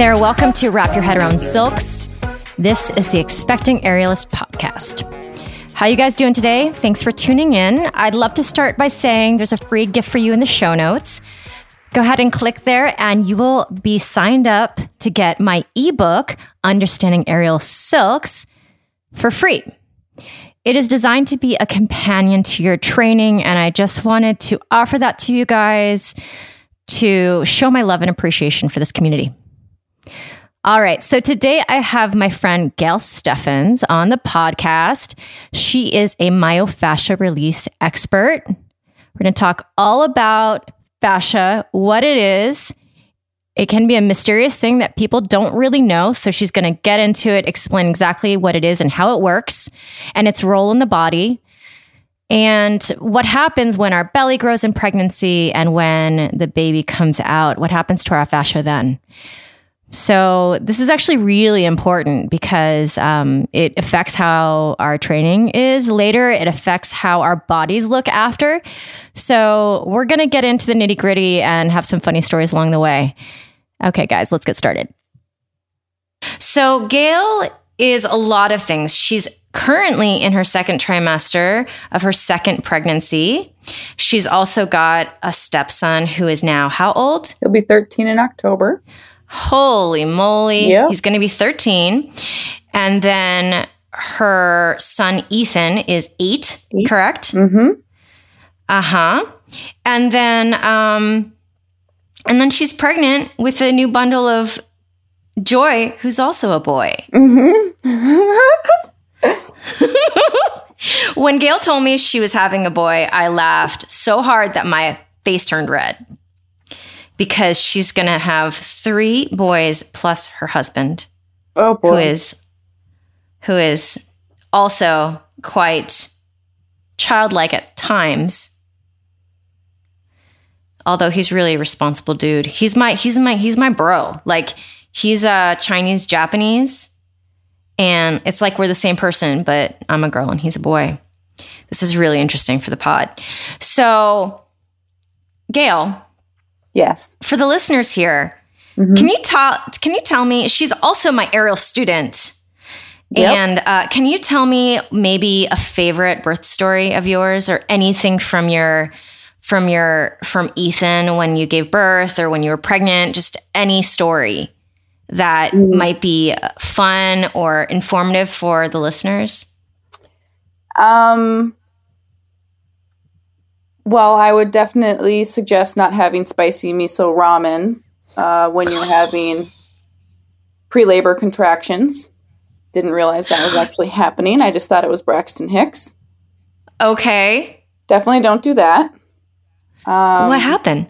there. Welcome to Wrap Your Head Around Silks. This is the Expecting Aerialist podcast. How you guys doing today? Thanks for tuning in. I'd love to start by saying there's a free gift for you in the show notes. Go ahead and click there and you will be signed up to get my ebook, Understanding Aerial Silks, for free. It is designed to be a companion to your training, and I just wanted to offer that to you guys to show my love and appreciation for this community. All right, so today I have my friend Gayle Steffans on the podcast. She is a myofascia release expert. We're going to talk all about fascia, what it is. It can be a mysterious thing that people don't really know. So she's going to get into it, explain exactly what it is and how it works and its role in the body and what happens when our belly grows in pregnancy and when the baby comes out, what happens to our fascia then. So this is actually really important because it affects how our training is later. It affects how our bodies look after. So we're going to get into the nitty gritty and have some funny stories along the way. Okay, guys, let's get started. So Gayle is a lot of things. She's currently in her second trimester of her second pregnancy. She's also got a stepson who is now how old? He'll be 13 in October. Holy moly. Yep. He's going to be 13. And then her son, Ethan, is eight. Correct? Mm-hmm. Uh-huh. And then she's pregnant with a new bundle of joy, who's also a boy. Mm-hmm. When Gayle told me she was having a boy, I laughed so hard that my face turned red. Because she's going to have three boys plus her husband. Oh, boy. Who is also quite childlike at times. Although he's really a responsible dude. He's my bro. Like, he's a Chinese Japanese and it's like we're the same person, but I'm a girl and he's a boy. This is really interesting for the pod. So, Gayle, yes. For the listeners here, mm-hmm. Can you tell me, she's also my aerial student. Yep. And can you tell me maybe a favorite birth story of yours or anything from Ethan when you gave birth or when you were pregnant, just any story that might be fun or informative for the listeners? Well, I would definitely suggest not having spicy miso ramen when you're having pre-labor contractions. Didn't realize that was actually happening. I just thought it was Braxton Hicks. Okay. Definitely don't do that. What happened?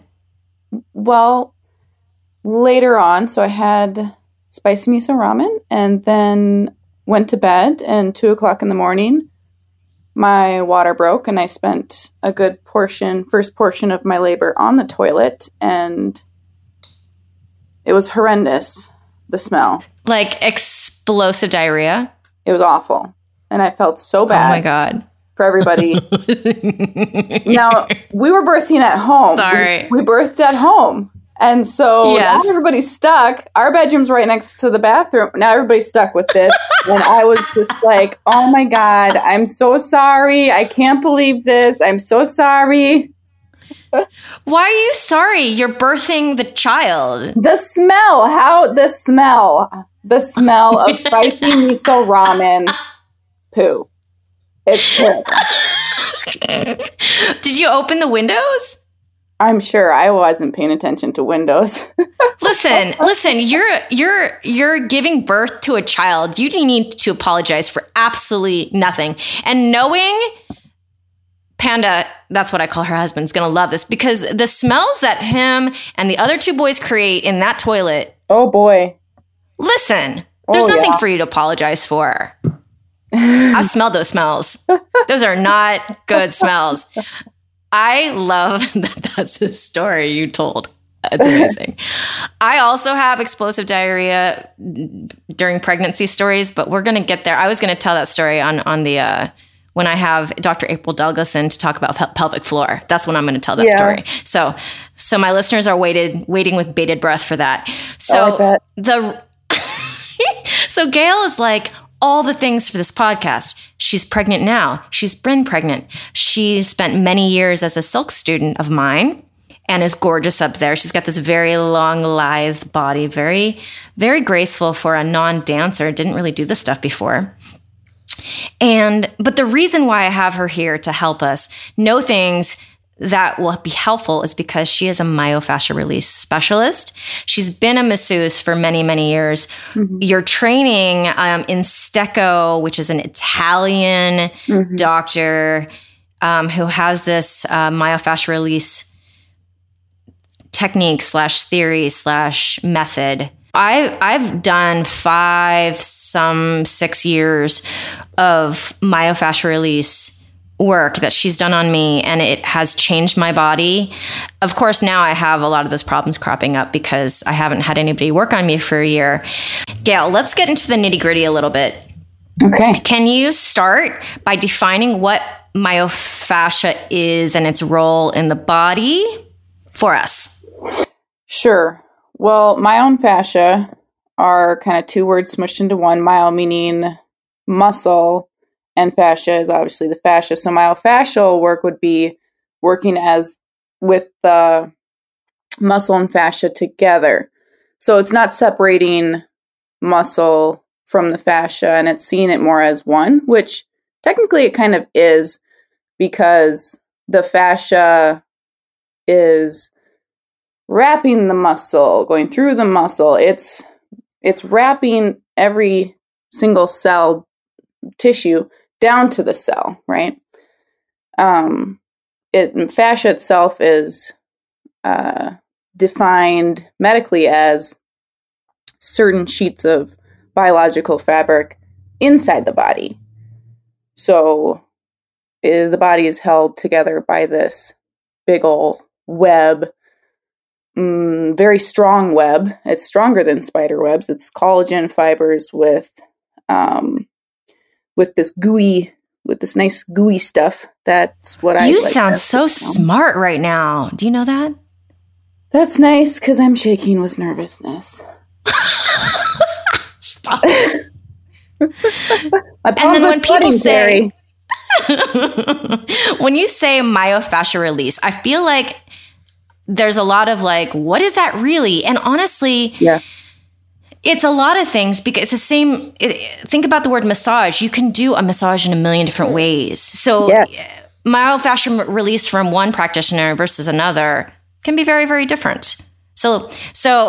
Well, later on, so I had spicy miso ramen and then went to bed, and 2 o'clock in the morning, my water broke and I spent a good first portion of my labor on the toilet, and it was horrendous, the smell. Like explosive diarrhea? It was awful. And I felt so bad. Oh my God. For everybody. Now, we were birthing at home. Sorry. We birthed at home. And so yes. Now everybody's stuck. Our bedroom's right next to the bathroom. Now everybody's stuck with this. And I was just like, oh my God, I'm so sorry. I can't believe this. I'm so sorry. Why are you sorry? You're birthing the child. The smell of spicy miso ramen poo. It's terrible. Did you open the windows? I'm sure I wasn't paying attention to windows. Listen, you're giving birth to a child. You need to apologize for absolutely nothing. And knowing Panda, that's what I call her husband, is going to love this because the smells that him and the other 2 boys create in that toilet. Oh boy. Listen, there's nothing for you to apologize for. I smelled those smells. Those are not good smells. I love that that's the story you told. It's amazing. I also have explosive diarrhea during pregnancy stories, but we're going to get there. I was going to tell that story on the when I have Dr. April Douglas in to talk about pelvic floor. That's when I'm going to tell that story. So my listeners are waiting with bated breath for that. So So Gayle is like all the things for this podcast. She's pregnant now. She's been pregnant. She spent many years as a silk student of mine and is gorgeous up there. She's got this very long, lithe body, very, very graceful for a non-dancer. Didn't really do this stuff before. But the reason why I have her here to help us know things that will be helpful is because she is a myofascial release specialist. She's been a masseuse for many, many years. Mm-hmm. Your training in Stecco, which is an Italian doctor who has this myofascial release technique / theory / method. I've done 6 years of myofascial release work that she's done on me, and it has changed my body. Of course, now I have a lot of those problems cropping up because I haven't had anybody work on me for a year. Gayle, let's get into the nitty-gritty a little bit. Okay. Can you start by defining what myofascia is and its role in the body for us? Sure. Well, myo and fascia are kind of two words smushed into one. Myo meaning muscle, and fascia is obviously the fascia. So myofascial work would be working with the muscle and fascia together. So it's not separating muscle from the fascia, and it's seeing it more as one, which technically it kind of is, because the fascia is wrapping the muscle, going through the muscle. It's wrapping every single cell tissue down to the cell, right? Fascia itself is defined medically as certain sheets of biological fabric inside the body. So the body is held together by this big old web. Very strong web. It's stronger than spider webs. It's collagen fibers with this nice gooey stuff. That's what I. You like sound so smart right now. Do you know that? That's nice because I'm shaking with nervousness. Stop it. My palms are sweating, Terry. When you say myofascial release, I feel like there's a lot of like, what is that really? And honestly, it's a lot of things, because it's the same. Think about the word massage. You can do a massage in a million different ways. So myofascial release from one practitioner versus another can be very, very different. So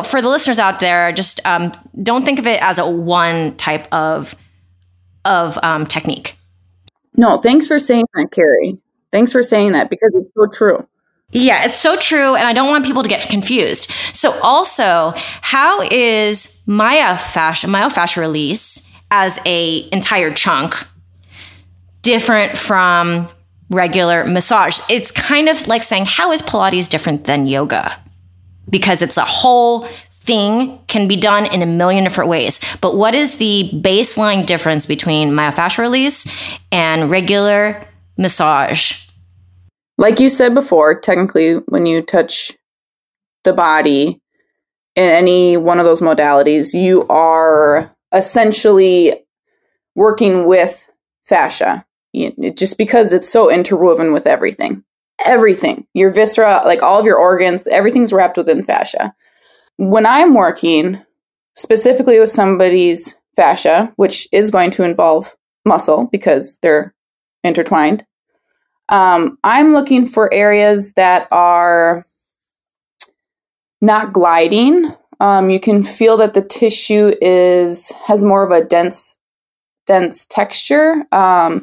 for the listeners out there, just don't think of it as a one type of technique. No, thanks for saying that, Carrie. Thanks for saying that, because it's so true. Yeah, it's so true. And I don't want people to get confused. So also, how is myofascial release as a entire chunk different from regular massage? It's kind of like saying, how is Pilates different than yoga? Because it's a whole thing, can be done in a million different ways. But what is the baseline difference between myofascial release and regular massage? Like you said before, technically, when you touch the body in any one of those modalities, you are essentially working with fascia, just because it's so interwoven with everything. Everything. Your viscera, like all of your organs, everything's wrapped within fascia. When I'm working specifically with somebody's fascia, which is going to involve muscle because they're intertwined, I'm looking for areas that are not gliding. You can feel that the tissue has more of a dense texture. Our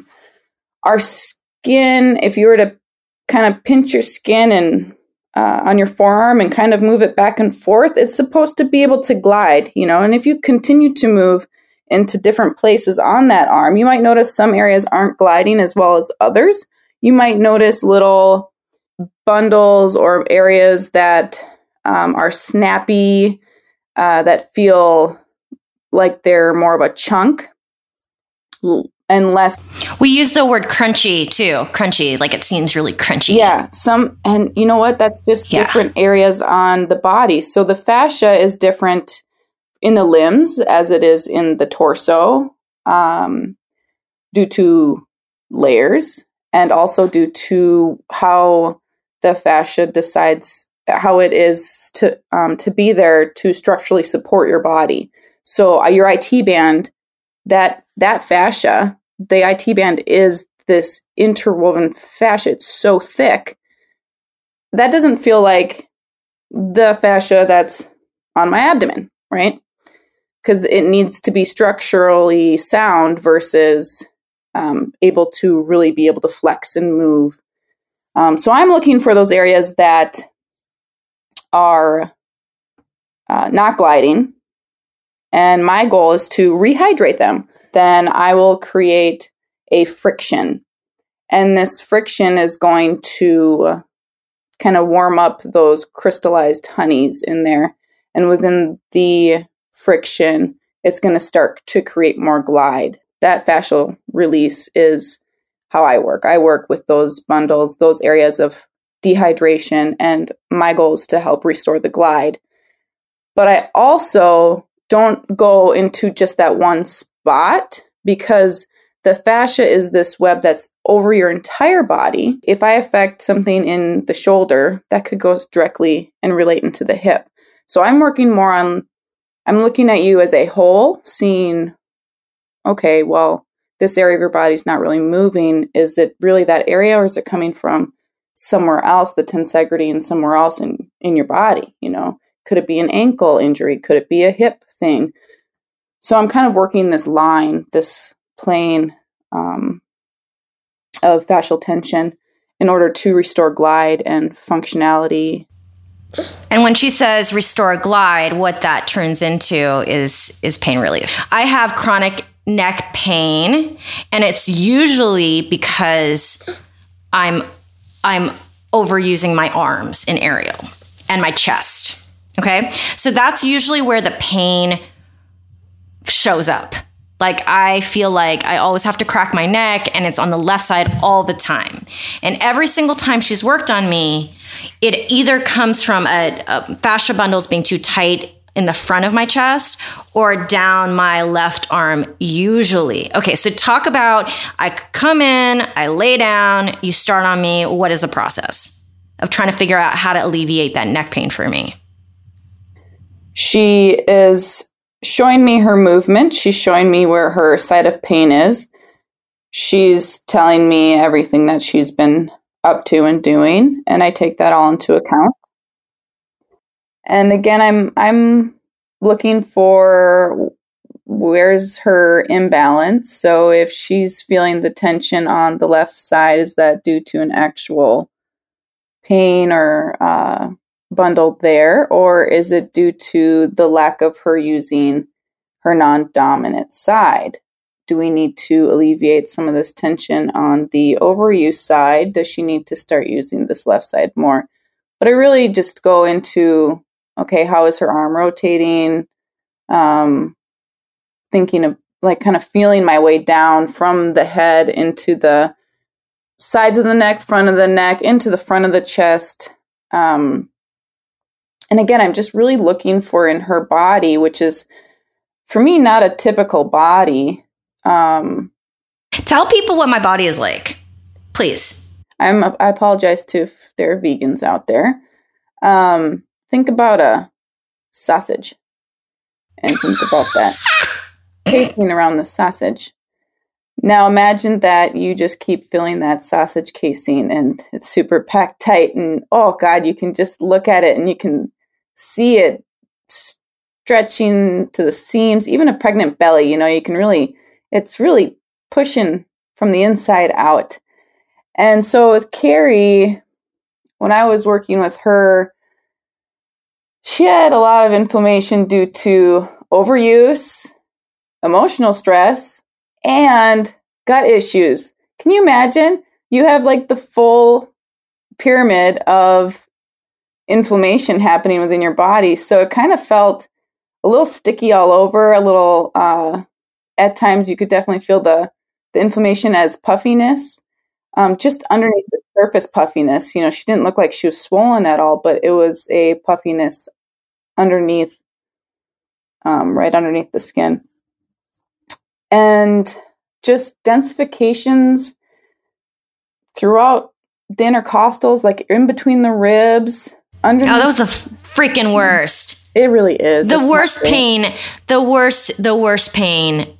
skin, if you were to kind of pinch your skin and on your forearm and kind of move it back and forth, it's supposed to be able to glide, and if you continue to move into different places on that arm, you might notice some areas aren't gliding as well as others. You might notice little bundles or areas that are snappy, that feel like they're more of a chunk. unless... We use the word crunchy too. Crunchy, like it seems really crunchy. Yeah. And you know what? That's just different areas on the body. So the fascia is different in the limbs as it is in the torso, due to layers and also due to how the fascia decides how it is to be there to structurally support your body. So your IT band, that fascia, the IT band is this interwoven fascia. It's so thick. That doesn't feel like the fascia that's on my abdomen, right? Because it needs to be structurally sound versus able to really be able to flex and move. So I'm looking for those areas that are not gliding. And my goal is to rehydrate them. Then I will create a friction. And this friction is going to kind of warm up those crystallized honeys in there. And within the friction, it's going to start to create more glide. That fascial release is how I work. I work with those bundles, those areas of dehydration, and my goal is to help restore the glide. But I also don't go into just that one spot, because the fascia is this web that's over your entire body. If I affect something in the shoulder, that could go directly and relate into the hip. So I'm working more on, I'm looking at you as a whole, seeing, okay, well, this area of your body's not really moving. Is it really that area, or is it coming from somewhere else, the tensegrity, and somewhere else in your body? You know, could it be an ankle injury? Could it be a hip thing? So I'm kind of working this line, this plane of fascial tension in order to restore glide and functionality. And when she says restore glide, what that turns into is pain relief. I have chronic neck pain, and it's usually because I'm overusing my arms in aerial and my chest. Okay. So that's usually where the pain shows up. Like, I feel like I always have to crack my neck, and it's on the left side all the time. And every single time she's worked on me, it either comes from a fascia bundles being too tight in the front of my chest or down my left arm usually. Okay, so talk about, I come in, I lay down, you start on me. What is the process of trying to figure out how to alleviate that neck pain for me? She is showing me her movement. She's showing me where her site of pain is. She's telling me everything that she's been up to and doing, and I take that all into account. And again, I'm looking for where's her imbalance. So if she's feeling the tension on the left side, is that due to an actual pain or bundle there? Or is it due to the lack of her using her non-dominant side? Do we need to alleviate some of this tension on the overuse side? Does she need to start using this left side more? But I really just go into, okay, how is her arm rotating? Thinking of, like, kind of feeling my way down from the head into the sides of the neck, front of the neck, into the front of the chest. And again, I'm just really looking for in her body, which is, for me, not a typical body. Tell people what my body is like, please. I apologize to if there are vegans out there. Think about a sausage and think about that. Casing around the sausage. Now imagine that you just keep filling that sausage casing and it's super packed tight, and oh God, you can just look at it and you can see it stretching to the seams. Even a pregnant belly, you know, you can really, it's really pushing from the inside out. And so with Carrie, when I was working with her, she had a lot of inflammation due to overuse, emotional stress, and gut issues. Can you imagine? You have like the full pyramid of inflammation happening within your body. So it kind of felt a little sticky all over, a little, at times you could definitely feel the the inflammation as puffiness, just underneath the surface puffiness. You know, she didn't look like she was swollen at all, but it was a puffiness underneath, right underneath the skin. And just densifications throughout the intercostals, like in between the ribs. Underneath. Oh, that was the freaking worst. It really is. The worst pain, the worst pain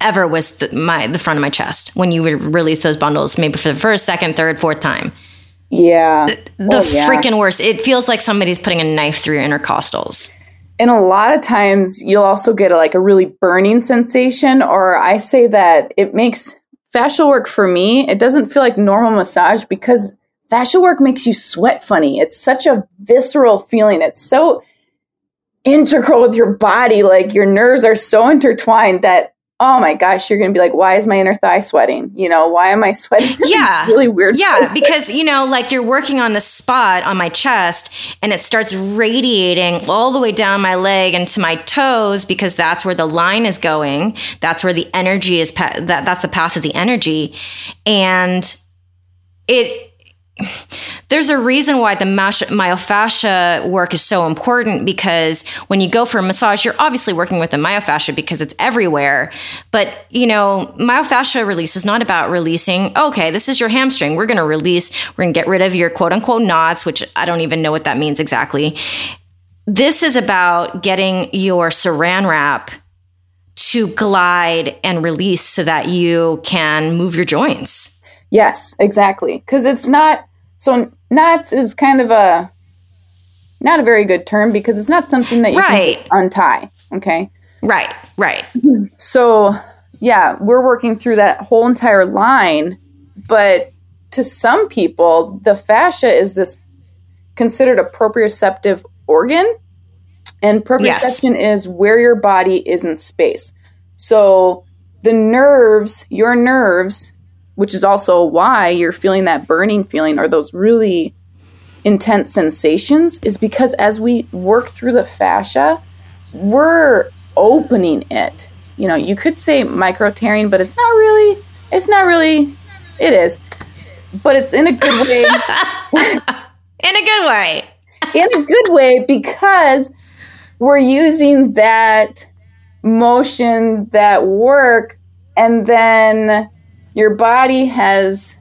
ever was the front of my chest when you would release those bundles, maybe for the first, second, third, fourth time. Yeah. The freaking worst. It feels like somebody's putting a knife through your intercostals. And a lot of times you'll also get a really burning sensation, or I say that it makes fascial work, for me, it doesn't feel like normal massage, because fascial work makes you sweat funny. It's such a visceral feeling. It's so integral with your body. Like your nerves are so intertwined that, oh my gosh, you're going to be like, why is my inner thigh sweating? You know, why am I sweating? Yeah. Really weird. Yeah. Because, you know, like you're working on the spot on my chest and it starts radiating all the way down my leg and to my toes, because that's where the line is going. That's where the energy is. That's the path of the energy. And there's a reason why the myofascia work is so important, because when you go for a massage, you're obviously working with the myofascia because it's everywhere. But, you know, myofascia release is not about releasing, okay, this is your hamstring. We're going to release. We're going to get rid of your quote unquote knots, which I don't even know what that means exactly. This is about getting your saran wrap to glide and release so that you can move your joints. Yes, exactly. Because it's not, so knots is kind of not a very good term, because it's not something that you can untie. Okay. Right. So yeah, we're working through that whole entire line, but to some people, the fascia is this considered a proprioceptive organ, and proprioception is where your body is in space. So the nerves, your nerves, which is also why you're feeling that burning feeling or those really intense sensations, is because as we work through the fascia, we're opening it. You know, you could say micro tearing, but it is, but it's in a good way. in a good way, because we're using that motion, that work, and then your body has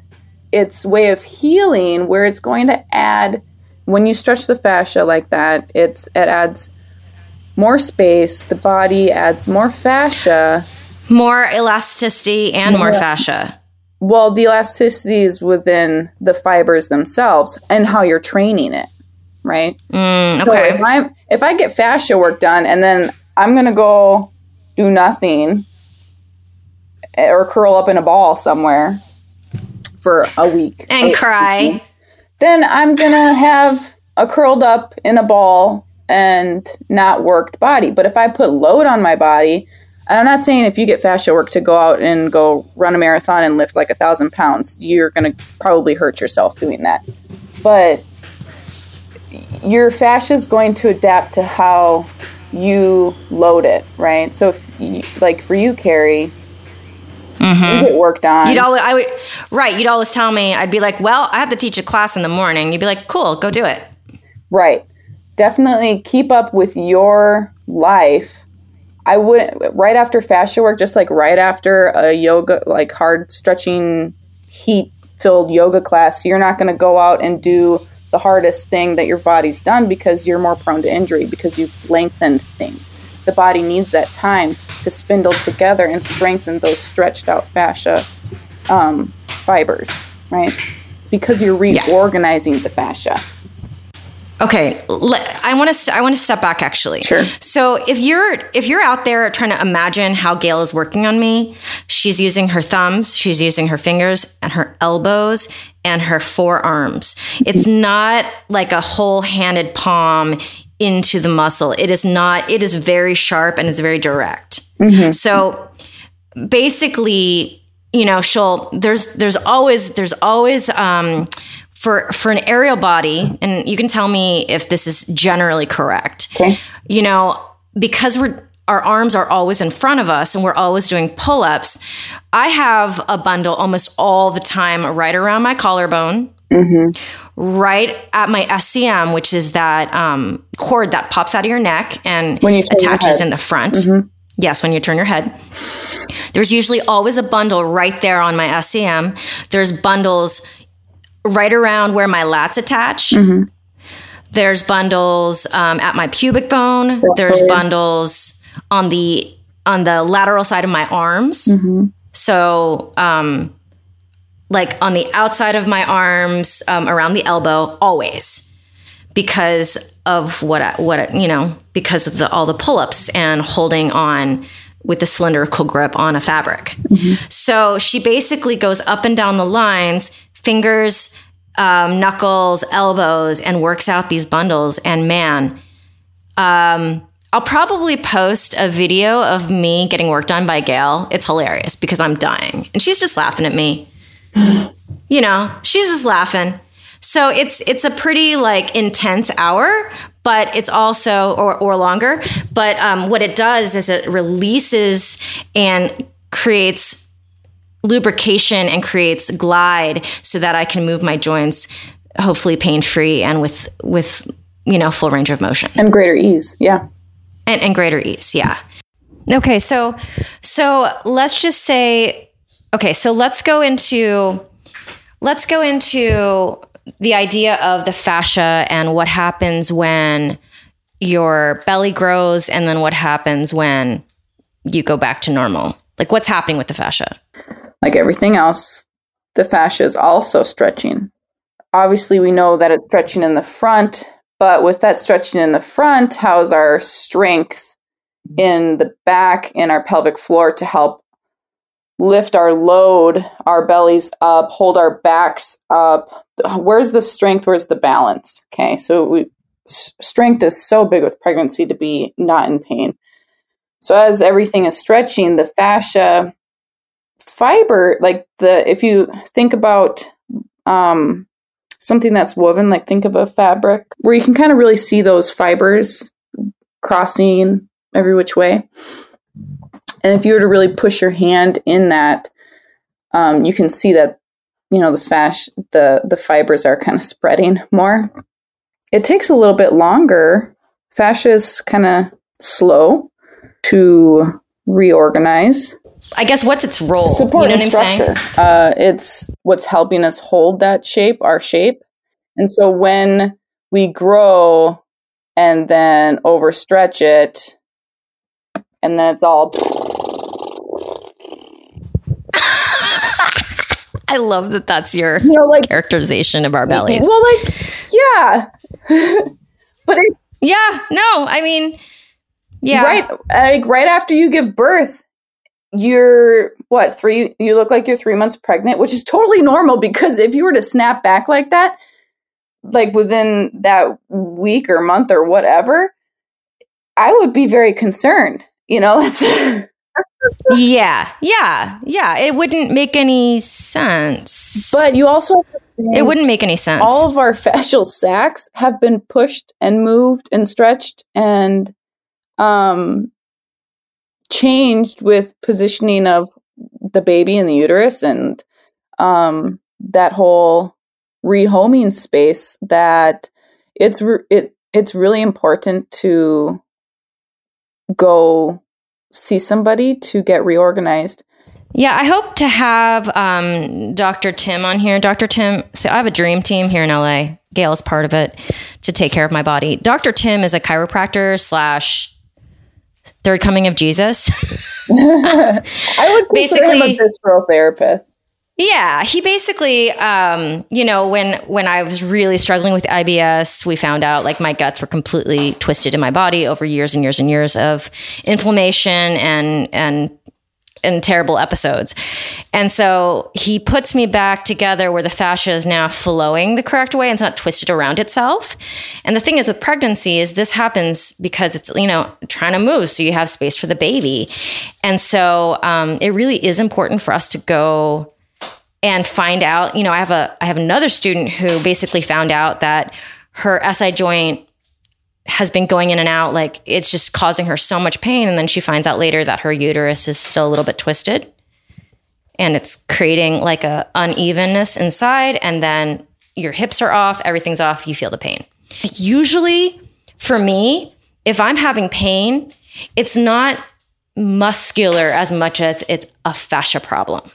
its way of healing, where it's going to add, when you stretch the fascia like that, it adds more space. The body adds more fascia. More elasticity and more fascia. Well, the elasticity is within the fibers themselves and how you're training it, right? Okay. So if I get fascia work done and then I'm going to go do nothing or curl up in a ball somewhere for a week and cry, then I'm going to have a curled up in a ball and not worked body. But if I put load on my body, and I'm not saying if you get fascia work to go out and go run a marathon and lift 1,000 pounds, you're going to probably hurt yourself doing that. But your fascia is going to adapt to how you load it, right? So if you, for you, Carrie, mm-hmm. You get worked on. You'd always tell me, I'd be like, well, I have to teach a class in the morning. You'd be like, cool, go do it. Right. Definitely keep up with your life. I wouldn't, right after fascia work, just right after a yoga, hard stretching, heat filled yoga class, you're not going to go out and do the hardest thing that your body's done, because you're more prone to injury because you've lengthened things. The body needs that time to spindle together and strengthen those stretched out fascia fibers, right? Because you're reorganizing the fascia. Okay, I want to step back, actually. Sure. So if you're out there trying to imagine how Gayle is working on me, she's using her thumbs, she's using her fingers and her elbows and her forearms. It's not like a whole-handed palm into the muscle. It is not. It is very sharp and it's very direct. Mm-hmm. So basically, you know, there's always for an aerial body, and you can tell me if this is generally correct. Okay. You know, because we're our arms are always in front of us and we're always doing pull-ups. I have a bundle almost all the time right around my collarbone, mm-hmm. right at my SCM, which is that cord that pops out of your neck and attaches in the front. Mm-hmm. Yes, when you turn your head. There's usually always a bundle right there on my SCM. There's bundles right around where my lats attach. Mm-hmm. There's bundles at my pubic bone. There's bundles on the lateral side of my arms. Mm-hmm. So, like on the outside of my arms, around the elbow, always, because of because of all the pull-ups and holding on with the cylindrical grip on a fabric. Mm-hmm. So she basically goes up and down the lines, fingers, knuckles, elbows, and works out these bundles. And man, I'll probably post a video of me getting work done by Gayle. It's hilarious because I'm dying. And she's just laughing at me. You know, she's just laughing. So it's a pretty like intense hour, but it's also, or longer. But what it does is it releases and creates lubrication and creates glide so that I can move my joints, hopefully pain-free and with full range of motion. And greater ease, yeah. And greater ease, yeah. Okay, so let's just say, okay, so let's go into the idea of the fascia and what happens when your belly grows and then what happens when you go back to normal. Like what's happening with the fascia? Like everything else, the fascia is also stretching. Obviously, we know that it's stretching in the front, but with that stretching in the front, how's our strength in the back and our pelvic floor to help lift our load, our bellies up, hold our backs up? Where's the strength? Where's the balance? Okay, so strength is so big with pregnancy to be not in pain. So as everything is stretching, the fascia fiber, if you think about something that's woven, like think of a fabric where you can kind of really see those fibers crossing every which way. And if you were to really push your hand in that, you can see that, the fascia, the fibers are kind of spreading more. It takes a little bit longer. Fascia is kind of slow to reorganize. I guess what's its role? Support and structure. It's what's helping us hold that shape, our shape. And so when we grow and then overstretch it, and then it's all. I love that that's your characterization of our bellies. Well, yeah. But it. Yeah. No, I mean, yeah. Right. Like right after you give birth. You look like you're 3 months pregnant, which is totally normal because if you were to snap back like that, like within that week or month or whatever, I would be very concerned, Yeah. It wouldn't make any sense. But you also have to think, it wouldn't make any sense. All of our fascial sacs have been pushed and moved and stretched and changed with positioning of the baby in the uterus and that whole rehoming space, that it's really important to go see somebody to get reorganized. Yeah, I hope to have Dr. Tim on here. Dr. Tim, so I have a dream team here in LA. Gayle is part of it to take care of my body. Dr. Tim is a chiropractor / Third Coming of Jesus. I would basically him a visceral therapist. Yeah, he basically, when I was really struggling with IBS, we found out my guts were completely twisted in my body over years and years and years of inflammation and terrible episodes. And so he puts me back together where the fascia is now flowing the correct way and it's not twisted around itself. And the thing is with pregnancy is this happens because it's, trying to move so you have space for the baby. And so it really is important for us to go and find out, I have another student who basically found out that her SI joint has been going in and out, like it's just causing her so much pain. And then she finds out later that her uterus is still a little bit twisted and it's creating like a unevenness inside. And then your hips are off, everything's off, you feel the pain. Usually for me, if I'm having pain, it's not muscular as much as it's a fascia problem.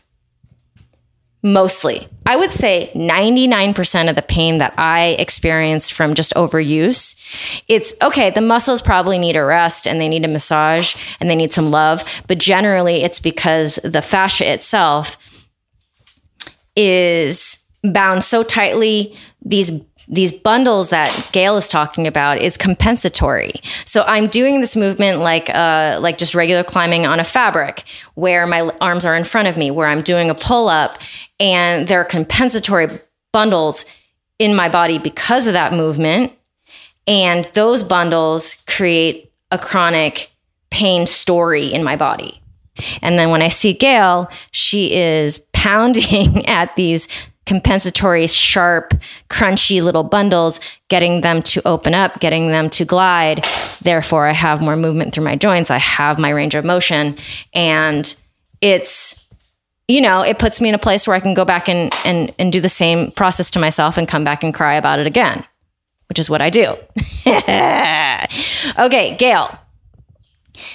Mostly. I would say 99% of the pain that I experienced from just overuse, it's okay, the muscles probably need a rest and they need a massage and they need some love. But generally it's because the fascia itself is bound so tightly. These bundles that Gayle is talking about is compensatory. So I'm doing this movement like just regular climbing on a fabric where my arms are in front of me, where I'm doing a pull-up, and there are compensatory bundles in my body because of that movement. And those bundles create a chronic pain story in my body. And then when I see Gayle, she is pounding at these compensatory, sharp, crunchy little bundles, getting them to open up, getting them to glide. Therefore, I have more movement through my joints. I have my range of motion. And it's, you know, it puts me in a place where I can go back and do the same process to myself and come back and cry about it again, which is what I do. Okay, Gayle,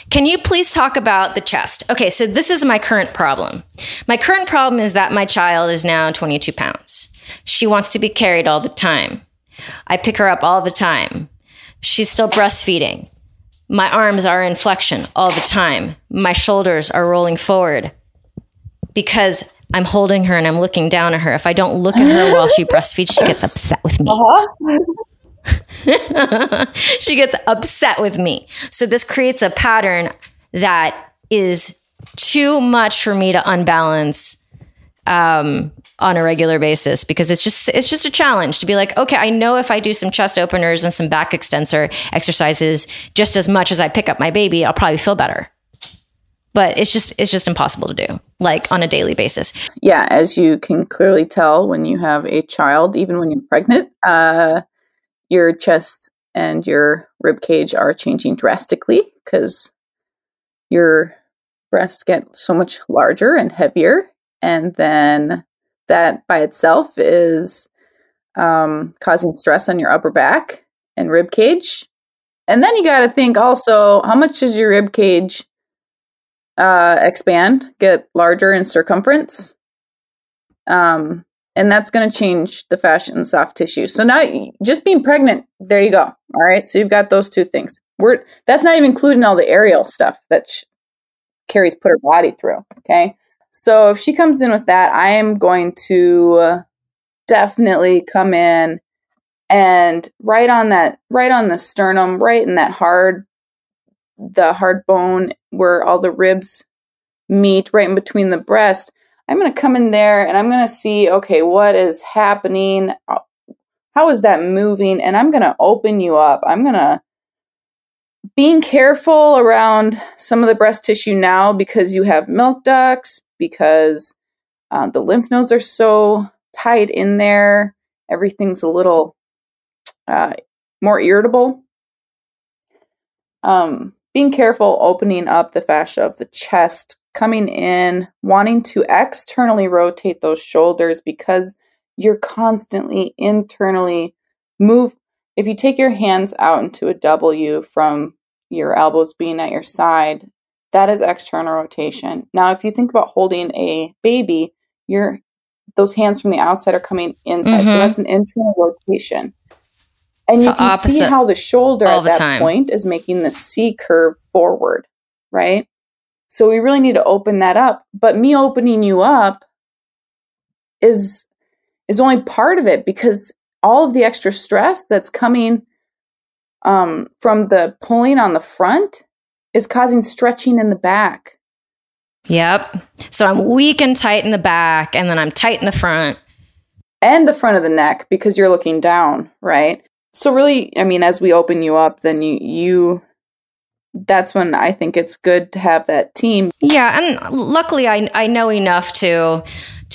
can you please talk about the chest? Okay, so this is my current problem. My current problem is that my child is now 22 pounds. She wants to be carried all the time. I pick her up all the time. She's still breastfeeding. My arms are in flexion all the time. My shoulders are rolling forward because I'm holding her and I'm looking down at her. If I don't look at her while she breastfeeds, she gets upset with me. She gets upset with me. So this creates a pattern that is too much for me to unbalance on a regular basis, because it's just a challenge to be like, okay, I know if I do some chest openers and some back extensor exercises just as much as I pick up my baby, I'll probably feel better. But it's just impossible to do, like on a daily basis. Yeah, as you can clearly tell, when you have a child, even when you're pregnant, your chest and your rib cage are changing drastically because your breasts get so much larger and heavier. And then that by itself is causing stress on your upper back and rib cage. And then you got to think also, how much does your rib cage expand, get larger in circumference? And that's going to change the fascia and soft tissue. So now, just being pregnant, there you go. All right. So you've got those two things. That's not even including all the aerial stuff that Carrie's put her body through. Okay. So if she comes in with that, I am going to definitely come in and right on the sternum, right in that hard bone where all the ribs meet, right in between the breast. I'm going to come in there and I'm going to see, okay, what is happening? How is that moving? And I'm going to open you up. I'm going to being careful around some of the breast tissue now because you have milk ducts, because the lymph nodes are so tight in there. Everything's a little more irritable. Being careful opening up the fascia of the chest, coming in, wanting to externally rotate those shoulders because you're constantly internally move. If you take your hands out into a W from your elbows being at your side, that is external rotation. Now, if you think about holding a baby, those hands from the outside are coming inside. Mm-hmm. So that's an internal rotation. And it's you can see how the shoulder at that point is making the C curve forward, right? So we really need to open that up. But me opening you up is only part of it, because all of the extra stress that's coming from the pulling on the front is causing stretching in the back. Yep. So I'm weak and tight in the back, and then I'm tight in the front. And the front of the neck, because you're looking down, right? So really, I mean, as we open you up, then you that's when I think it's good to have that team. Yeah. And luckily I know enough to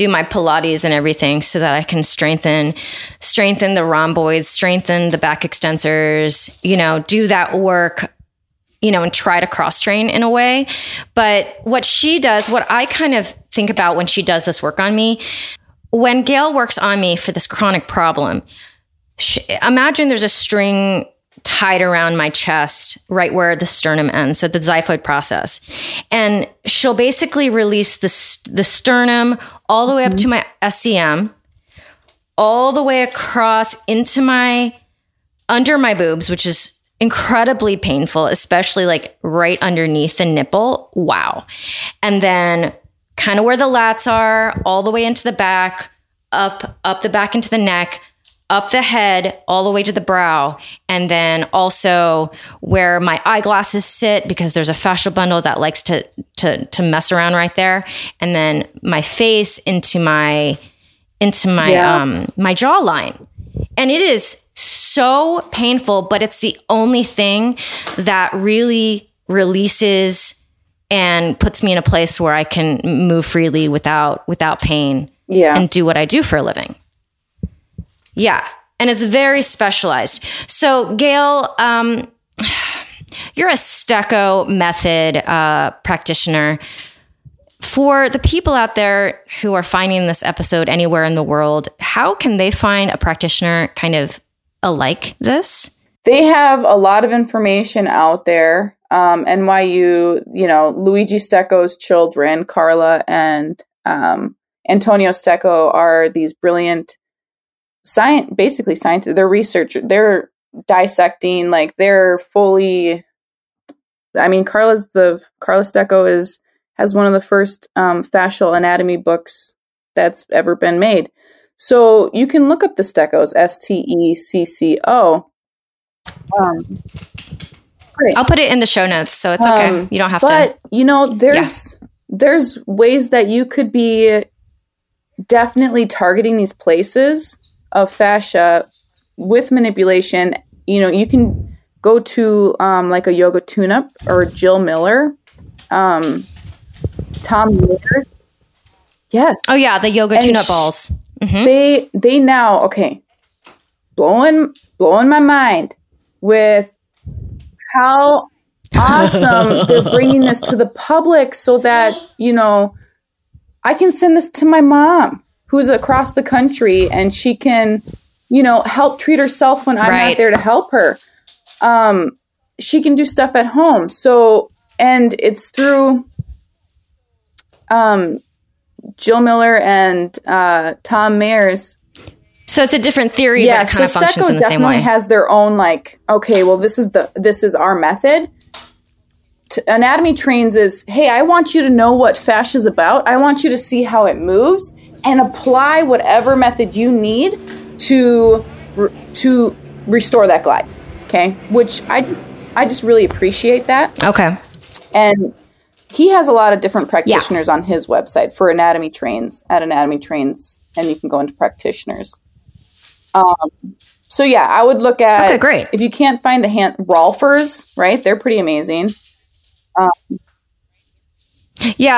do my Pilates and everything so that I can strengthen the rhomboids, strengthen the back extensors, you know, do that work, you know, and try to cross-train in a way. But what she does, what I kind of think about when she does this work on me, when Gayle works on me for this chronic problem, imagine there's a string tied around my chest, right where the sternum ends. So the xiphoid process. And she'll basically release the sternum all the way up to my SCM, all the way across into under my boobs, which is incredibly painful, especially like right underneath the nipple. Wow. And then kind of where the lats are, all the way into the back, up the back into the neck, up the head, all the way to the brow, and then also where my eyeglasses sit, because there's a fascial bundle that likes to mess around right there, and then my face into my my jawline, and it is so painful, but it's the only thing that really releases and puts me in a place where I can move freely without pain, and do what I do for a living. Yeah. And it's very specialized. So Gayle, you're a Stecco method practitioner. For the people out there who are finding this episode anywhere in the world, how can they find a practitioner kind of alike this? They have a lot of information out there. NYU, you know, Luigi Stecco's children, Carla and Antonio Stecco, are these brilliant science, they're researchers, they're dissecting, like they're fully, I mean, Carla Stecco has one of the first fascial anatomy books that's ever been made. So you can look up the Steccos, Stecco. I'll put it in the show notes, so it's okay. You don't have to. But, you know, there's ways that you could be definitely targeting these places of fascia with manipulation. You know, you can go to like a Yoga Tune Up or Jill Miller, Tom Myers. Yes. Oh yeah, the Yoga Tune Up balls. Mm-hmm. They now blowing my mind with how awesome they're bringing this to the public, so that, you know, I can send this to my mom, who's across the country, and she can, you know, help treat herself when I'm not there to help her. She can do stuff at home. So, and it's through Jill Miller and Tom Myers. So it's a different theory that kind of functions Stecco in the same way. Definitely has their own, like, okay, well, this is our method. Anatomy Trains is, hey, I want you to know what fascia is about. I want you to see how it moves, and apply whatever method you need to restore that glide. Okay, which I just really appreciate that. Okay, and he has a lot of different practitioners on his website for Anatomy Trains at Anatomy Trains, and you can go into practitioners. So yeah, I would look at. Okay, great. If you can't find Rolfers, right? They're pretty amazing.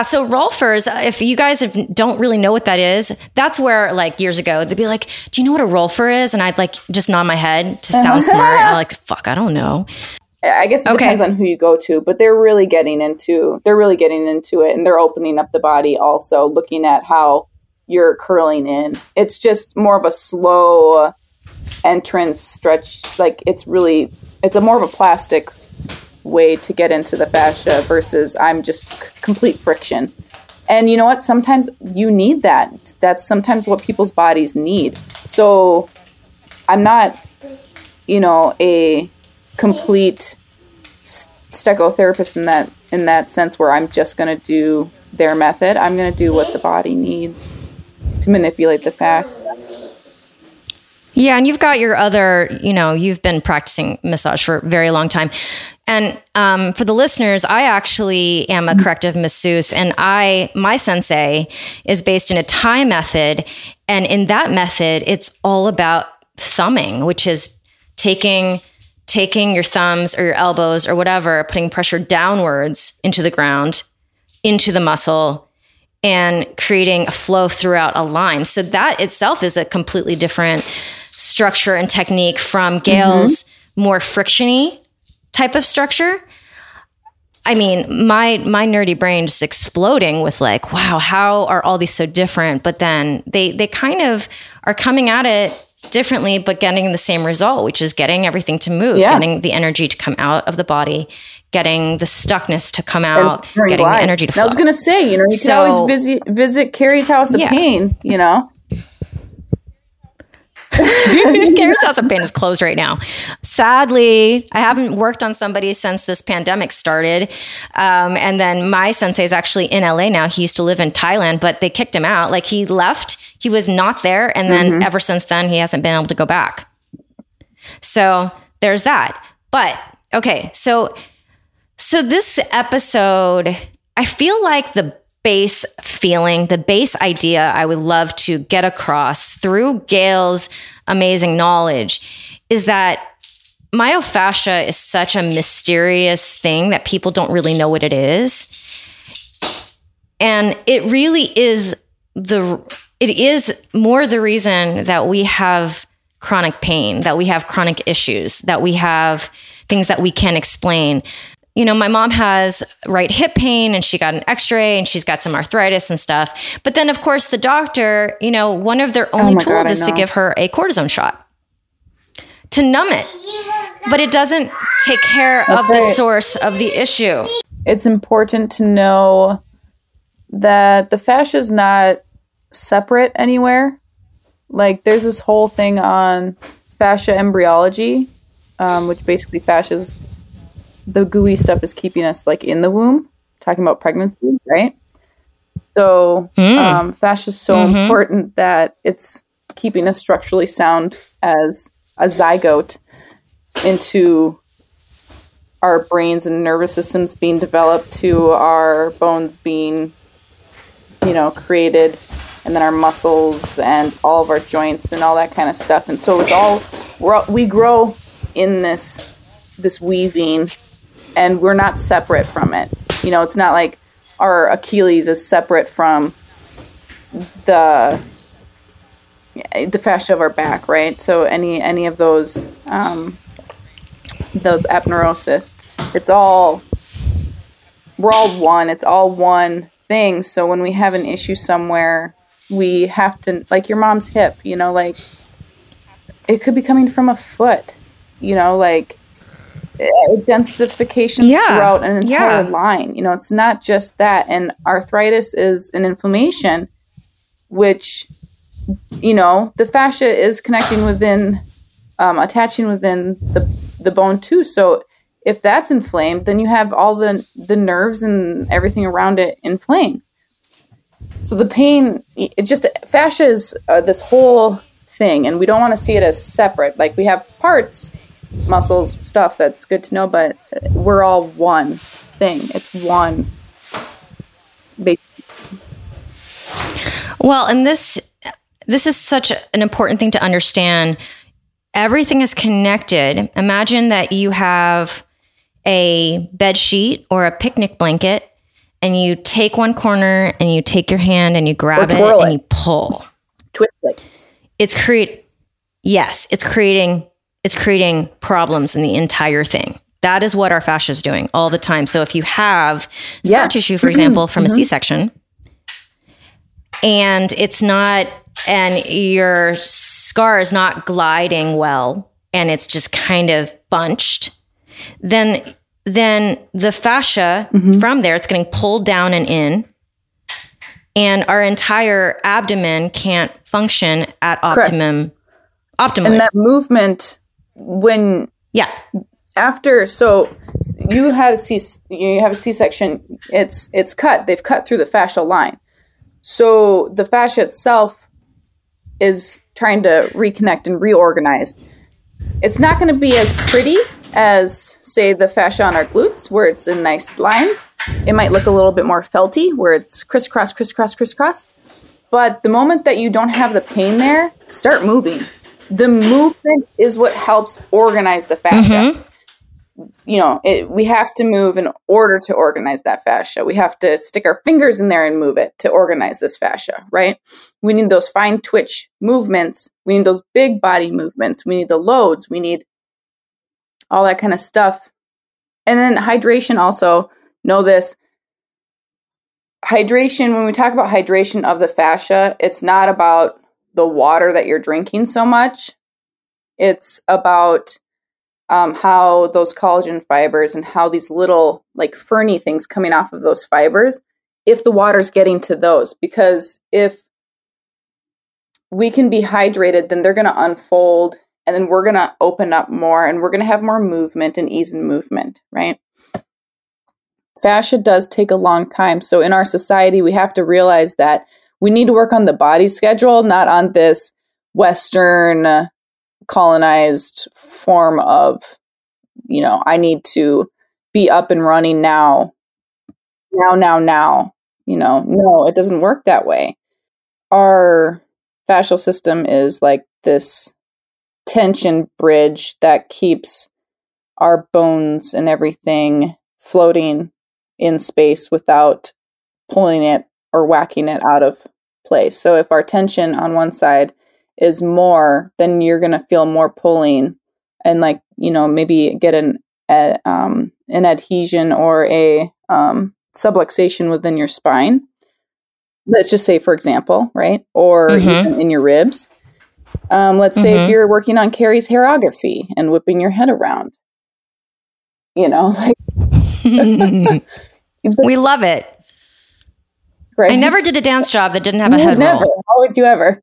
So Rolfers, if you guys don't really know what that is, that's where, like, years ago, they'd be like, do you know what a Rolfer is? And I'd like just nod my head to sound smart. And I'm like, fuck, I don't know. I guess it depends on who you go to, but they're really getting into it, and they're opening up the body, also looking at how you're curling in. It's just more of a slow entrance stretch. Like, it's more of a plastic way to get into the fascia versus I'm just complete friction. And you know what? Sometimes you need that. That's sometimes what people's bodies need. So I'm not, you know, a complete Stecco therapist in that sense, where I'm just going to do their method. I'm going to do what the body needs to manipulate the fascia. Yeah, and you've got your other, you know, you've been practicing massage for a very long time. And for the listeners, I actually am a corrective masseuse, and my sensei is based in a Thai method. And in that method, it's all about thumbing, which is taking your thumbs or your elbows or whatever, putting pressure downwards into the ground, into the muscle, and creating a flow throughout a line. So that itself is a completely different structure and technique from Gayle's more friction-y type of structure. I mean, my nerdy brain just exploding with like, wow, how are all these so different? But then they kind of are coming at it differently, but getting the same result, which is getting everything to move, getting the energy to come out of the body, getting the stuckness to come out, getting the energy to flow. I was going to say, you know, you can always visit Carrie's House of Pain, you know. Carrie's House of Pain is closed right now. Sadly, I haven't worked on somebody since this pandemic started. And then my sensei is actually in LA now. He used to live in Thailand, but they kicked him out. Like he left, he was not there. And then ever since then, he hasn't been able to go back. So there's that. But okay, so this episode, I feel like the base feeling, the base idea I would love to get across through Gayle's amazing knowledge is that myofascia is such a mysterious thing that people don't really know what it is. And it really is more the reason that we have chronic pain, that we have chronic issues, that we have things that we can't explain. You know, my mom has right hip pain and she got an x-ray and she's got some arthritis and stuff. But then, of course, the doctor, you know, one of their only tools is to give her a cortisone shot to numb it. But it doesn't take care of the source of the issue. It's important to know that the fascia is not separate anywhere. Like there's this whole thing on fascia embryology, which basically fascia's the gooey stuff is keeping us like in the womb, talking about pregnancy, right? So fascia is so important that it's keeping us structurally sound as a zygote into our brains and nervous systems being developed to our bones being, you know, created, and then our muscles and all of our joints and all that kind of stuff. And so it's all, we grow in this weaving. And we're not separate from it. You know, it's not like our Achilles is separate from the fascia of our back, right? So any of those aponeurosis, we're all one. It's all one thing. So when we have an issue somewhere, we have to, like your mom's hip, you know, like it could be coming from a foot, you know, like densifications throughout an entire line. You know, it's not just that. And arthritis is an inflammation, which, you know, the fascia is connecting within, attaching within the bone too. So if that's inflamed, then you have all the nerves and everything around it inflamed. So the pain, it just, fascia is this whole thing, and we don't want to see it as separate. Like we have parts, muscles, stuff that's good to know, but we're all one thing. It's one. Well, and this is such an important thing to understand. Everything is connected. Imagine that you have a bed sheet or a picnic blanket, and you take one corner and you take your hand and you grab it and you pull. Twist it. It's creating problems in the entire thing. That is what our fascia is doing all the time. So if you have scar tissue, for example, from a C-section, and your scar is not gliding well, and it's just kind of bunched, then the fascia from there, it's getting pulled down and in, and our entire abdomen can't function at optimum. Optimally. And that movement when after, so you have a C-section, it's cut, they've cut through the fascial line, so the fascia itself is trying to reconnect and reorganize. It's not going to be as pretty as say the fascia on our glutes where it's in nice lines. It might look a little bit more felty where it's crisscross, but the moment that you don't have the pain there, start moving. The movement is what helps organize the fascia. you know, we have to move in order to organize that fascia. We have to stick our fingers in there and move it to organize this fascia, right? We need those fine twitch movements. We need those big body movements. We need the loads. We need all that kind of stuff. And then hydration also, know this. Hydration, when we talk about hydration of the fascia, it's not about the water that you're drinking so much. It's about how those collagen fibers and how these little like ferny things coming off of those fibers, if the water's getting to those, because if we can be hydrated, then they're going to unfold and then we're going to open up more and we're going to have more movement and ease in movement, right? Fascia does take a long time. So in our society, we have to realize that we need to work on the body schedule, not on this Western colonized form of, you know, I need to be up and running now, you know. No, it doesn't work that way. Our fascial system is like this tension bridge that keeps our bones and everything floating in space without pulling it or whacking it out of place. So if our tension on one side is more, then you're going to feel more pulling and, like, you know, maybe get an adhesion or a subluxation within your spine. Let's just say, for example, right? Or even in your ribs. Let's say if you're working on Carrie's hairography and whipping your head around, you know, like we love it. Right? I never did a dance job that didn't have a head roll. How would you ever?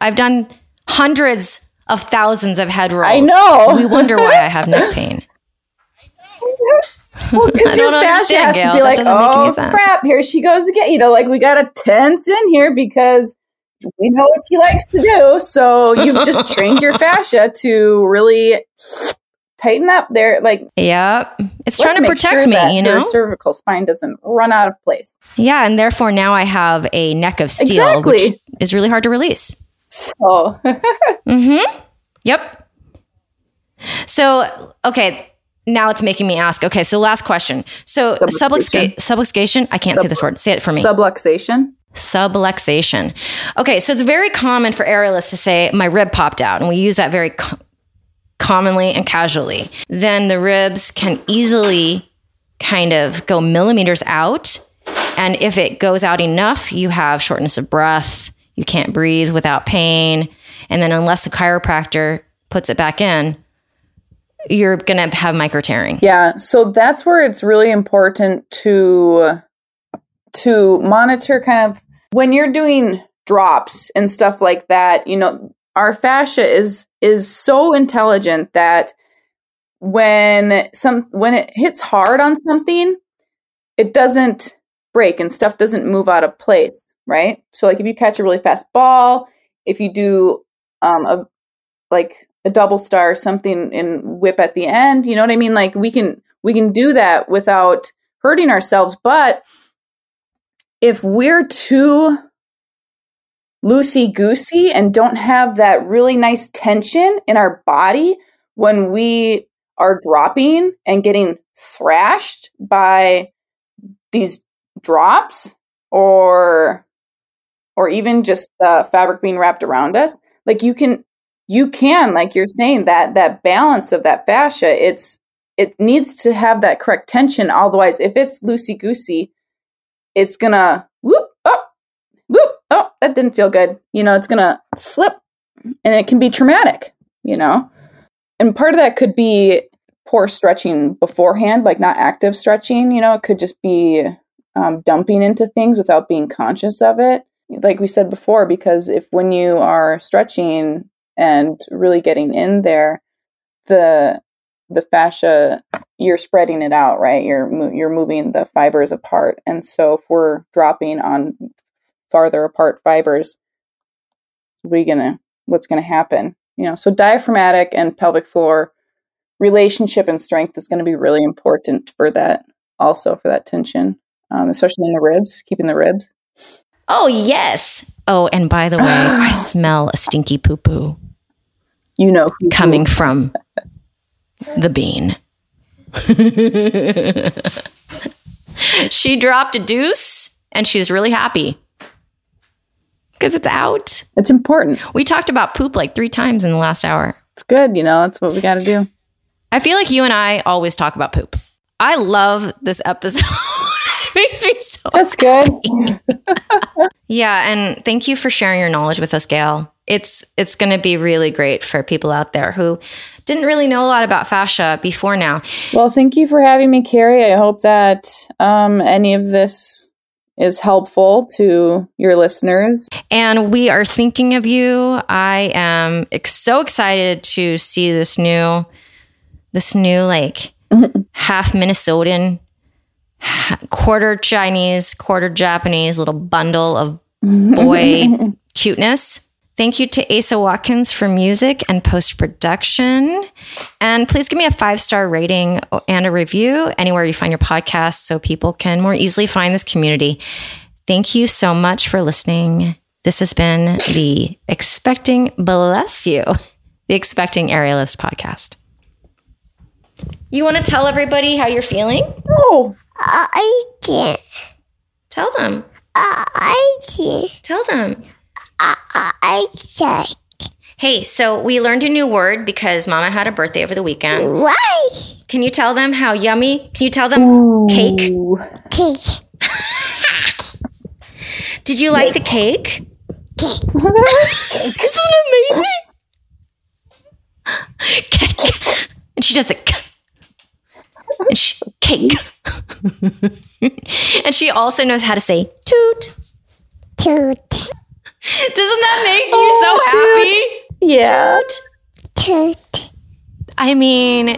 I've done hundreds of thousands of head rolls. I know. We wonder why I have neck pain. Well, because your fascia has to be like, oh crap, here she goes again. You know, like, we got to tense in here because we know what she likes to do. So you've just trained your fascia to really tighten up there. Like, yeah, it's trying to protect sure me, that you know, your cervical spine doesn't run out of place. Yeah. And therefore now I have a neck of steel, which is really hard to release. So, Yep. So, okay. Now it's making me ask. Okay. So last question. So subluxation, I can't say this word. Say it for me. Subluxation. Okay. So it's very common for aerialists to say my rib popped out, and we use that very commonly and casually. Then the ribs can easily kind of go millimeters out. And if it goes out enough, you have shortness of breath. You can't breathe without pain. And then unless the chiropractor puts it back in, you're going to have micro tearing. Yeah. So that's where it's really important to monitor kind of when you're doing drops and stuff like that. You know, our fascia is so intelligent that when it hits hard on something, it doesn't break and stuff doesn't move out of place. Right? So, like, if you catch a really fast ball, if you do a double star or something and whip at the end, you know what I mean? Like, we can do that without hurting ourselves. But if we're too loosey-goosey and don't have that really nice tension in our body when we are dropping and getting thrashed by these drops or even just the fabric being wrapped around us, like, you can, like you're saying, that balance of that fascia, it needs to have that correct tension. Otherwise, if it's loosey-goosey, it's going to whoop, oh, that didn't feel good. You know, it's going to slip and it can be traumatic, you know? And part of that could be poor stretching beforehand, like not active stretching, you know, it could just be dumping into things without being conscious of it. Like we said before, because if when you are stretching and really getting in there, the fascia, you're spreading it out, right? You're moving the fibers apart. And so if we're dropping on farther apart fibers, what's going to happen? You know, so diaphragmatic and pelvic floor relationship and strength is going to be really important for that, also for that tension, especially in the ribs, keeping the ribs. Oh, yes. Oh, and by the way, I smell a stinky poo-poo. You know, poo-poo. Coming from the bean. She dropped a deuce and she's really happy because it's out. It's important. We talked about poop like 3 times in the last hour. It's good. You know, that's what we got to do. I feel like you and I always talk about poop. I love this episode. It makes me so happy. That's good. Yeah. And thank you for sharing your knowledge with us, Gayle. It's going to be really great for people out there who didn't really know a lot about fascia before now. Well, thank you for having me, Carrie. I hope that any of this is helpful to your listeners. And we are thinking of you. I am so excited to see this new like half Minnesotan, quarter Chinese, quarter Japanese little bundle of boy cuteness. Thank you to Asa Watkins for music and post-production. And please give me a 5-star rating and a review anywhere you find your podcast so people can more easily find this community. Thank you so much for listening. This has been the Expecting Aerialist podcast. You want to tell everybody how you're feeling? No, I can't. Tell them. I can't. Tell them. I check. Hey, so we learned a new word because Mama had a birthday over the weekend. Why? Can you tell them how yummy? Can you tell them cake? Cake. Did you like the cake? Cake. Isn't it amazing? Cake. And she does the cake. And she, cake. And she also knows how to say toot. Toot. Doesn't that make you so happy? Yeah. Toot. I mean.